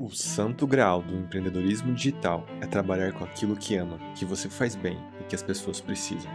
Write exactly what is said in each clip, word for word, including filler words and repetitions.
O santo graal do empreendedorismo digital é trabalhar com aquilo que ama, que você faz bem e que as pessoas precisam.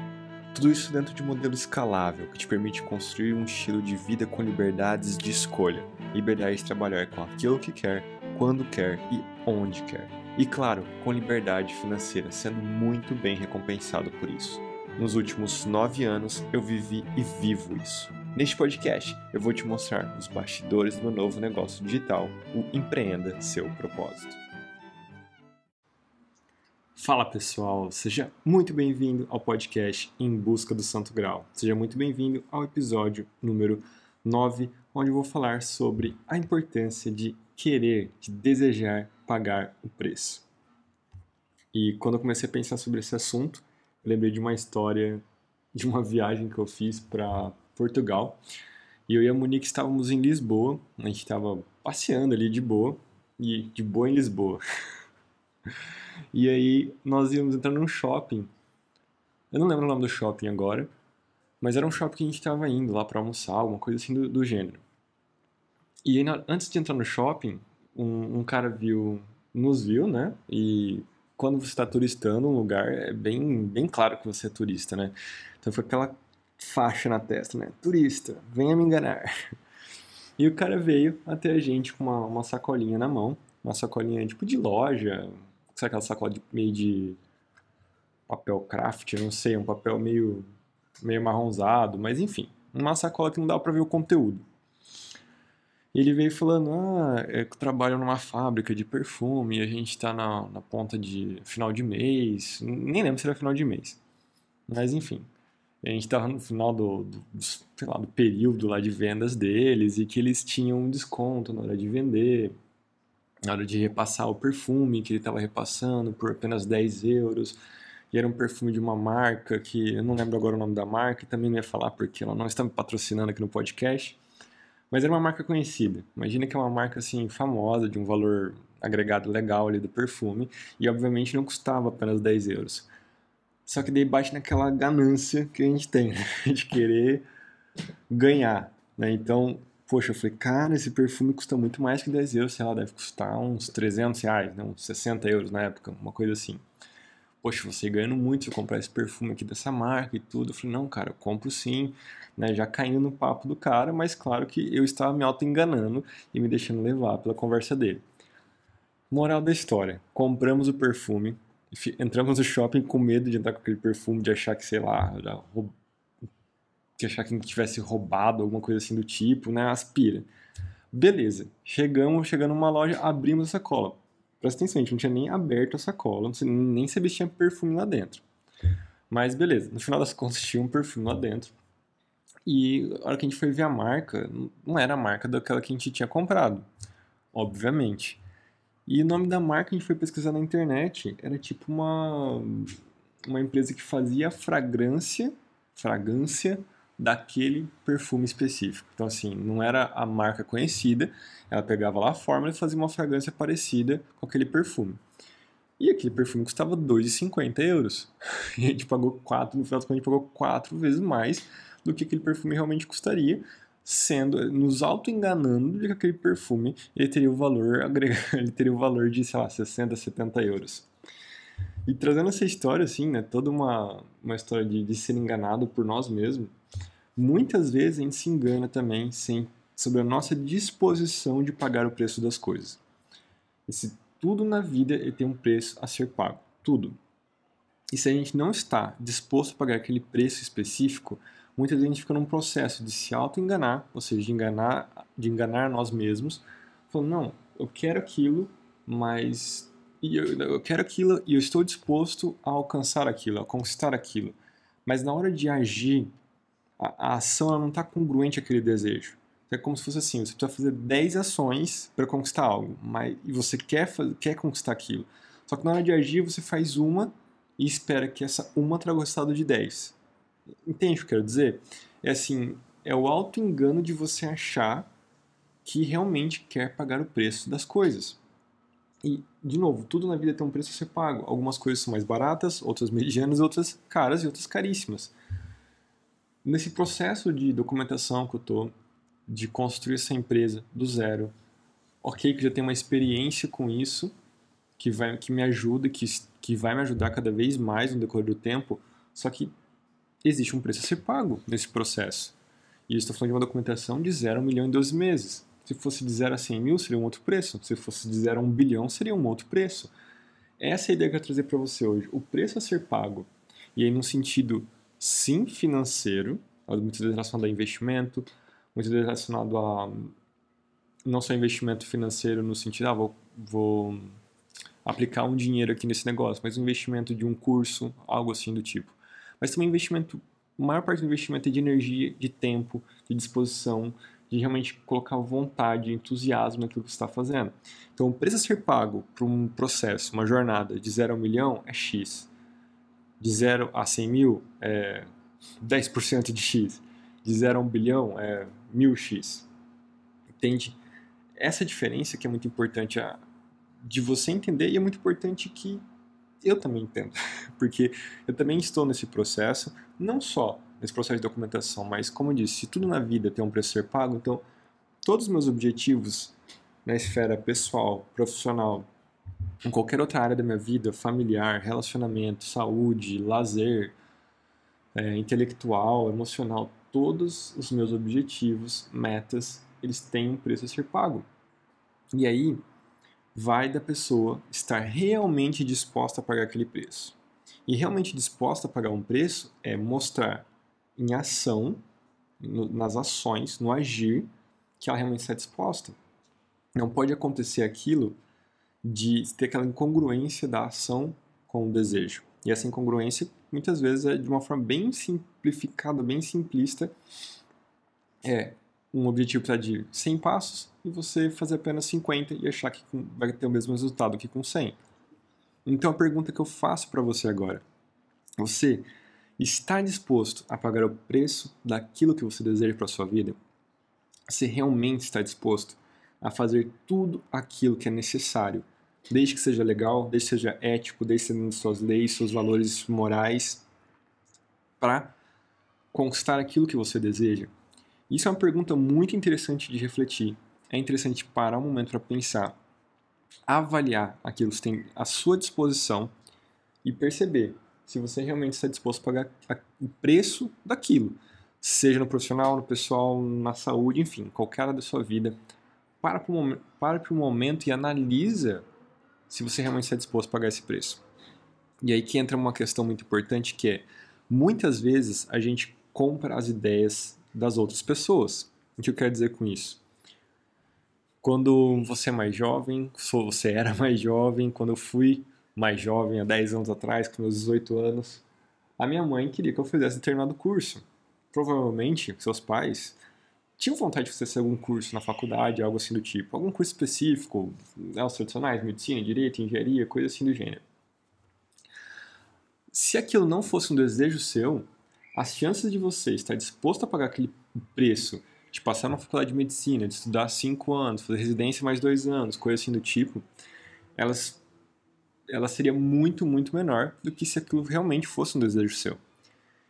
Tudo isso dentro de um modelo escalável que te permite construir um estilo de vida com liberdades de escolha, liberdade de trabalhar com aquilo que quer, quando quer e onde quer. E claro, com liberdade financeira, sendo muito bem recompensado por isso. Nos últimos nove anos, eu vivi e vivo isso. Neste podcast, eu vou te mostrar os bastidores do meu novo negócio digital, o Empreenda Seu Propósito. Fala pessoal, seja muito bem-vindo ao podcast Em Busca do Santo Graal. Seja muito bem-vindo ao episódio número nove, onde eu vou falar sobre a importância de querer, de desejar pagar o preço. E quando eu comecei a pensar sobre esse assunto, eu lembrei de uma história, de uma viagem que eu fiz para Portugal, e eu e a Monique estávamos em Lisboa, a gente estava passeando ali de boa, e de boa em Lisboa, e aí nós íamos entrar num shopping, eu não lembro o nome do shopping agora, mas era um shopping que a gente estava indo lá para almoçar, alguma coisa assim do, do gênero, e aí, na, antes de entrar no shopping, um, um cara viu, nos viu, né, e quando você está turistando um lugar, é bem, bem claro que você é turista, né, então foi aquela faixa na testa, né? Turista, venha me enganar. E o cara veio até a gente com uma, uma sacolinha na mão, uma sacolinha tipo de loja, sabe aquela sacola de, meio de papel craft, não sei, um papel meio, meio marronzado, mas enfim, uma sacola que não dava pra ver o conteúdo. E ele veio falando, ah, eu trabalho numa fábrica de perfume, a gente tá na, na ponta de final de mês, nem lembro se era final de mês, mas enfim. A gente estava no final do, do, sei lá, do período lá de vendas deles e que eles tinham um desconto na hora de vender, na hora de repassar o perfume que ele estava repassando por apenas dez euros. E era um perfume de uma marca que eu não lembro agora o nome da marca e também não ia falar porque ela não está me patrocinando aqui no podcast. Mas era uma marca conhecida. Imagina que é uma marca assim, famosa, de um valor agregado legal ali do perfume e obviamente não custava apenas dez euros. Só que daí bate naquela ganância que a gente tem, né? De querer ganhar, né? Então, poxa, eu falei, cara, esse perfume custa muito mais que dez euros, sei lá, deve custar uns trezentos reais, né? Uns sessenta euros na época, uma coisa assim. Poxa, você ganhando muito se eu comprar esse perfume aqui dessa marca e tudo. Eu falei, não, cara, eu compro sim, né? Já caindo no papo do cara, mas claro que eu estava me auto-enganando e me deixando levar pela conversa dele. Moral da história, compramos o perfume. Entramos no shopping com medo de entrar com aquele perfume, de achar que, sei lá, de achar que tivesse roubado, alguma coisa assim do tipo, né? Aspira. Beleza. Chegamos, chegando numa loja, abrimos a sacola. Presta atenção, a gente não tinha nem aberto a sacola, nem sabia se tinha perfume lá dentro. Mas beleza, no final das contas tinha um perfume lá dentro. E a hora que a gente foi ver a marca, não era a marca daquela que a gente tinha comprado, obviamente. E o nome da marca, a gente foi pesquisar na internet, era tipo uma, uma empresa que fazia a fragrância, fragrância daquele perfume específico. Então assim, não era a marca conhecida, ela pegava lá a fórmula e fazia uma fragrância parecida com aquele perfume. E aquele perfume custava dois e cinquenta euros. E a gente pagou quatro, no final das contas a gente pagou quatro vezes mais do que aquele perfume realmente custaria. Sendo, nos auto-enganando de que aquele perfume ele teria o valor agregado, ele teria o valor de, sei lá, sessenta, setenta euros. E trazendo essa história, assim, né, toda uma, uma história de, de ser enganado por nós mesmos, muitas vezes a gente se engana também sim, sobre a nossa disposição de pagar o preço das coisas. Esse, tudo na vida ele tem um preço a ser pago, tudo. E se a gente não está disposto a pagar aquele preço específico, muitas vezes a gente fica num processo de se auto-enganar, ou seja, de enganar, de enganar nós mesmos, falando, não, eu quero aquilo, mas eu, eu quero aquilo e eu estou disposto a alcançar aquilo, a conquistar aquilo. Mas na hora de agir, a, a ação ela não está congruente àquele desejo. É como se fosse assim, você precisa fazer dez ações para conquistar algo, mas, e você quer, quer conquistar aquilo. Só que na hora de agir, você faz uma e espera que essa uma traga o resultado de dez. Entende o que eu quero dizer? É assim, é o auto-engano de você achar que realmente quer pagar o preço das coisas. E, de novo, tudo na vida tem um preço a ser pago. Algumas coisas são mais baratas, outras medianas, outras caras e outras caríssimas. Nesse processo de documentação que eu estou, de construir essa empresa do zero, ok, que já tem uma experiência com isso, que, vai, que me ajuda, que, que vai me ajudar cada vez mais no decorrer do tempo, só que existe um preço a ser pago nesse processo. E eu estou falando de uma documentação de zero a um milhão em doze meses. Se fosse de zero a cem mil, seria um outro preço. Se fosse de zero a um bilhão, seria um outro preço. Essa é a ideia que eu quero trazer para você hoje. O preço a ser pago, e aí num sentido, sim, financeiro, muitas vezes relacionado a investimento, muitas vezes relacionado a não só investimento financeiro no sentido, ah, vou, vou aplicar um dinheiro aqui nesse negócio, mas um investimento de um curso, algo assim do tipo. Mas também investimento, a maior parte do investimento é de energia, de tempo, de disposição, de realmente colocar vontade, entusiasmo naquilo que você está fazendo. Então, o preço a ser pago para um processo, uma jornada de zero a um milhão é X. De zero a cem mil é dez por cento de X. De zero a um bilhão é mil X. Entende? Essa diferença que é muito importante a, de você entender, e é muito importante que eu também entendo, porque eu também estou nesse processo, não só nesse processo de documentação, mas como eu disse, se tudo na vida tem um preço a ser pago, então todos os meus objetivos na esfera pessoal, profissional, em qualquer outra área da minha vida, familiar, relacionamento, saúde, lazer, é, intelectual, emocional, todos os meus objetivos, metas, eles têm um preço a ser pago. E aí vai da pessoa estar realmente disposta a pagar aquele preço. E realmente disposta a pagar um preço é mostrar em ação, no, nas ações, no agir, que ela realmente está disposta. Não pode acontecer aquilo de ter aquela incongruência da ação com o desejo. E essa incongruência, muitas vezes, é de uma forma bem simplificada, bem simplista, é um objetivo tá de cem passos e você fazer apenas cinquenta e achar que vai ter o mesmo resultado que com cem. Então a pergunta que eu faço para você agora, você está disposto a pagar o preço daquilo que você deseja para a sua vida? Você realmente está disposto a fazer tudo aquilo que é necessário, desde que seja legal, desde que seja ético, desde que seja suas leis, seus valores morais, para conquistar aquilo que você deseja? Isso é uma pergunta muito interessante de refletir. É interessante parar um momento para pensar, avaliar aquilo que você tem à sua disposição e perceber se você realmente está disposto a pagar o preço daquilo, seja no profissional, no pessoal, na saúde, enfim, qualquer área da sua vida. Para por um, para por um momento e analisa se você realmente está disposto a pagar esse preço. E aí que entra uma questão muito importante, que é, muitas vezes a gente compra as ideias das outras pessoas. O que eu quero dizer com isso? Quando você é mais jovem, ou você era mais jovem, quando eu fui mais jovem, há dez anos atrás, com meus dezoito anos, a minha mãe queria que eu fizesse determinado curso. Provavelmente, seus pais tinham vontade de fazer algum curso na faculdade, algo assim do tipo, algum curso específico, né, os tradicionais, medicina, direito, engenharia, coisa assim do gênero. Se aquilo não fosse um desejo seu, as chances de você estar disposto a pagar aquele preço de passar na faculdade de medicina, de estudar cinco anos, fazer residência mais dois anos, coisa assim do tipo, elas, ela seria muito, muito menor do que se aquilo realmente fosse um desejo seu.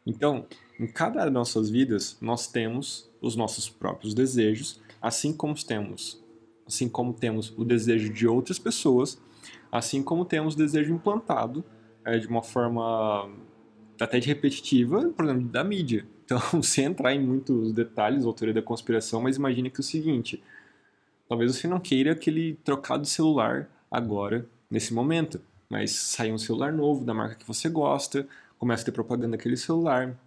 Então, em cada uma das nossas vidas, nós temos os nossos próprios desejos, assim como temos, assim como temos o desejo de outras pessoas, assim como temos o desejo implantado é, de uma forma até de repetitiva, por exemplo, da mídia. Então, sem entrar em muitos detalhes ou teoria da conspiração, mas imagine que é o seguinte, talvez você não queira aquele trocado de celular agora, nesse momento, mas sai um celular novo, da marca que você gosta, começa a ter propaganda daquele celular,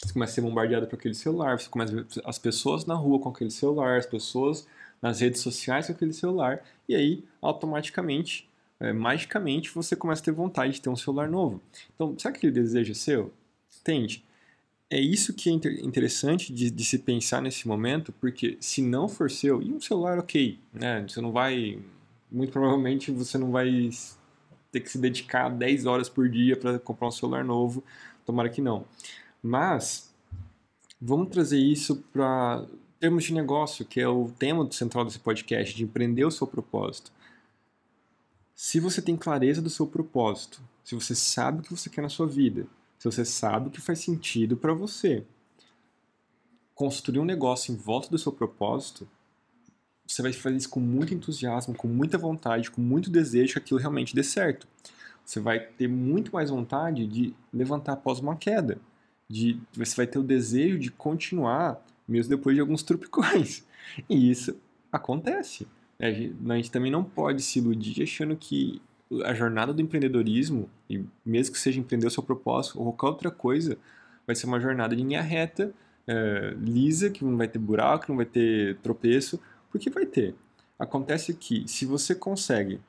você começa a ser bombardeado por aquele celular, você começa a ver as pessoas na rua com aquele celular, as pessoas nas redes sociais com aquele celular, e aí, automaticamente, É, magicamente você começa a ter vontade de ter um celular novo. Então, será que aquele desejo é seu? Entende? É isso que é inter- interessante de, de se pensar nesse momento, porque se não for seu, e um celular ok, né? Você não vai, muito provavelmente você não vai ter que se dedicar dez horas por dia para comprar um celular novo, tomara que não. Mas, vamos trazer isso para termos de negócio, que é o tema central desse podcast, de empreender o seu propósito. Se você tem clareza do seu propósito, se você sabe o que você quer na sua vida, se você sabe o que faz sentido para você, construir um negócio em volta do seu propósito você vai fazer isso com muito entusiasmo, com muita vontade, com muito desejo que aquilo realmente dê certo. Você vai ter muito mais vontade de levantar após uma queda. De, você vai ter o desejo de continuar, mesmo depois de alguns tropicões. E isso acontece. A gente, a gente também não pode se iludir achando que a jornada do empreendedorismo, e mesmo que seja empreender o seu propósito ou qualquer outra coisa, vai ser uma jornada de linha reta, é, lisa, que não vai ter buraco, não vai ter tropeço, porque vai ter. Acontece que se você consegue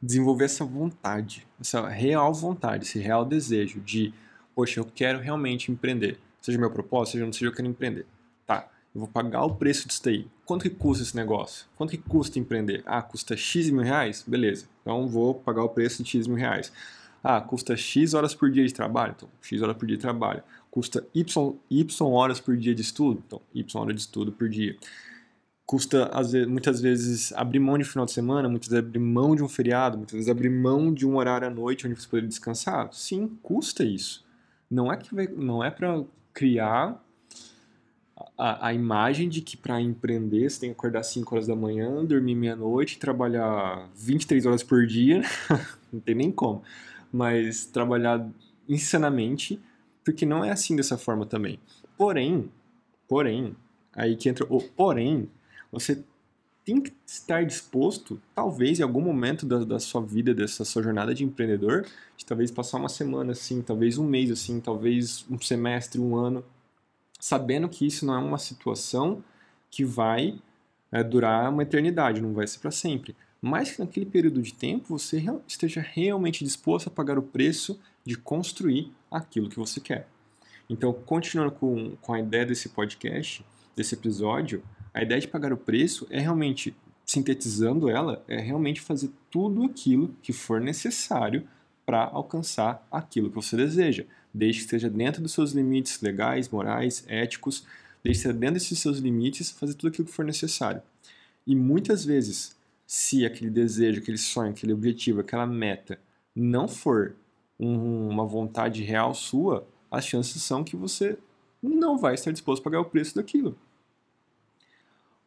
desenvolver essa vontade, essa real vontade, esse real desejo de, poxa, eu quero realmente empreender, seja meu propósito, seja não seja, eu quero empreender. Tá, eu vou pagar o preço disso daí. Quanto que custa esse negócio? Quanto que custa empreender? Ah, custa X mil reais? Beleza, então vou pagar o preço de X mil reais. Ah, custa X horas por dia de trabalho? Então, X horas por dia de trabalho. Custa Y, Y horas por dia de estudo? Então, Y horas de estudo por dia. Custa, às vezes, muitas vezes, abrir mão de um final de semana, muitas vezes abrir mão de um feriado, muitas vezes abrir mão de um horário à noite onde você poderia descansar. Sim, custa isso. Não é, que vai, não é para criar a, a imagem de que para empreender você tem que acordar cinco horas da manhã, dormir meia-noite, trabalhar vinte e três horas por dia. Não tem nem como. Mas trabalhar insanamente, porque não é assim dessa forma também. Porém, porém, aí que entra o porém, você tem que estar disposto, talvez em algum momento da, da sua vida, dessa sua jornada de empreendedor, de talvez passar uma semana assim, talvez um mês assim, talvez um semestre, um ano, sabendo que isso não é uma situação que vai é, durar uma eternidade, não vai ser para sempre. Mas que naquele período de tempo você esteja realmente disposto a pagar o preço de construir aquilo que você quer. Então, continuando com, com a ideia desse podcast, desse episódio, a ideia de pagar o preço é realmente, sintetizando ela, é realmente fazer tudo aquilo que for necessário para alcançar aquilo que você deseja. Desde que seja dentro dos seus limites legais, morais, éticos, desde que seja dentro desses seus limites, fazer tudo aquilo que for necessário. E muitas vezes, se aquele desejo, aquele sonho, aquele objetivo, aquela meta não for um, uma vontade real sua, as chances são que você não vai estar disposto a pagar o preço daquilo.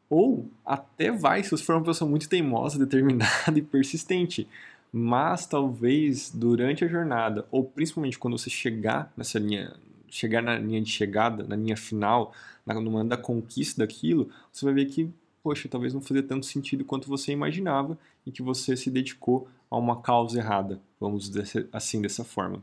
Ou até vai, se você for uma pessoa muito teimosa, determinada e persistente. Mas talvez durante a jornada, ou principalmente quando você chegar nessa linha, chegar na linha de chegada, na linha final, na, no momento da conquista daquilo, você vai ver que, poxa, talvez não fazia tanto sentido quanto você imaginava e que você se dedicou a uma causa errada, vamos dizer assim, dessa forma.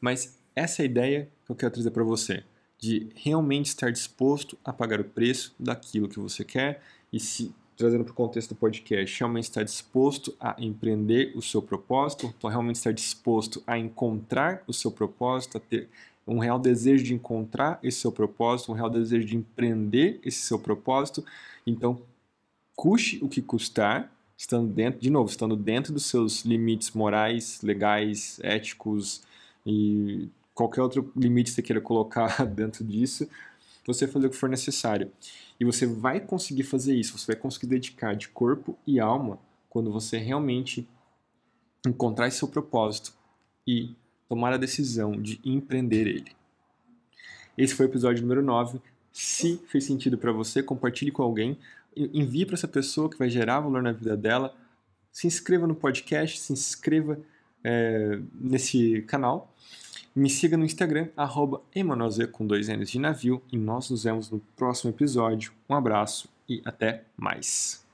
Mas essa é a ideia que eu quero trazer para você, de realmente estar disposto a pagar o preço daquilo que você quer e, se trazendo para o contexto do podcast, realmente estar disposto a empreender o seu propósito, então realmente estar disposto a encontrar o seu propósito, a ter um real desejo de encontrar esse seu propósito, um real desejo de empreender esse seu propósito. Então, custe o que custar, estando dentro, de novo, estando dentro dos seus limites morais, legais, éticos e qualquer outro limite que você queira colocar dentro disso, você fazer o que for necessário. E você vai conseguir fazer isso, você vai conseguir dedicar de corpo e alma quando você realmente encontrar esse seu propósito e tomar a decisão de empreender ele. Esse foi o episódio número nove. Se fez sentido para você, compartilhe com alguém, envie para essa pessoa que vai gerar valor na vida dela, se inscreva no podcast, se inscreva é, nesse canal, me siga no Instagram, arroba emanuelz com dois N's de navio, e nós nos vemos no próximo episódio. Um abraço e até mais!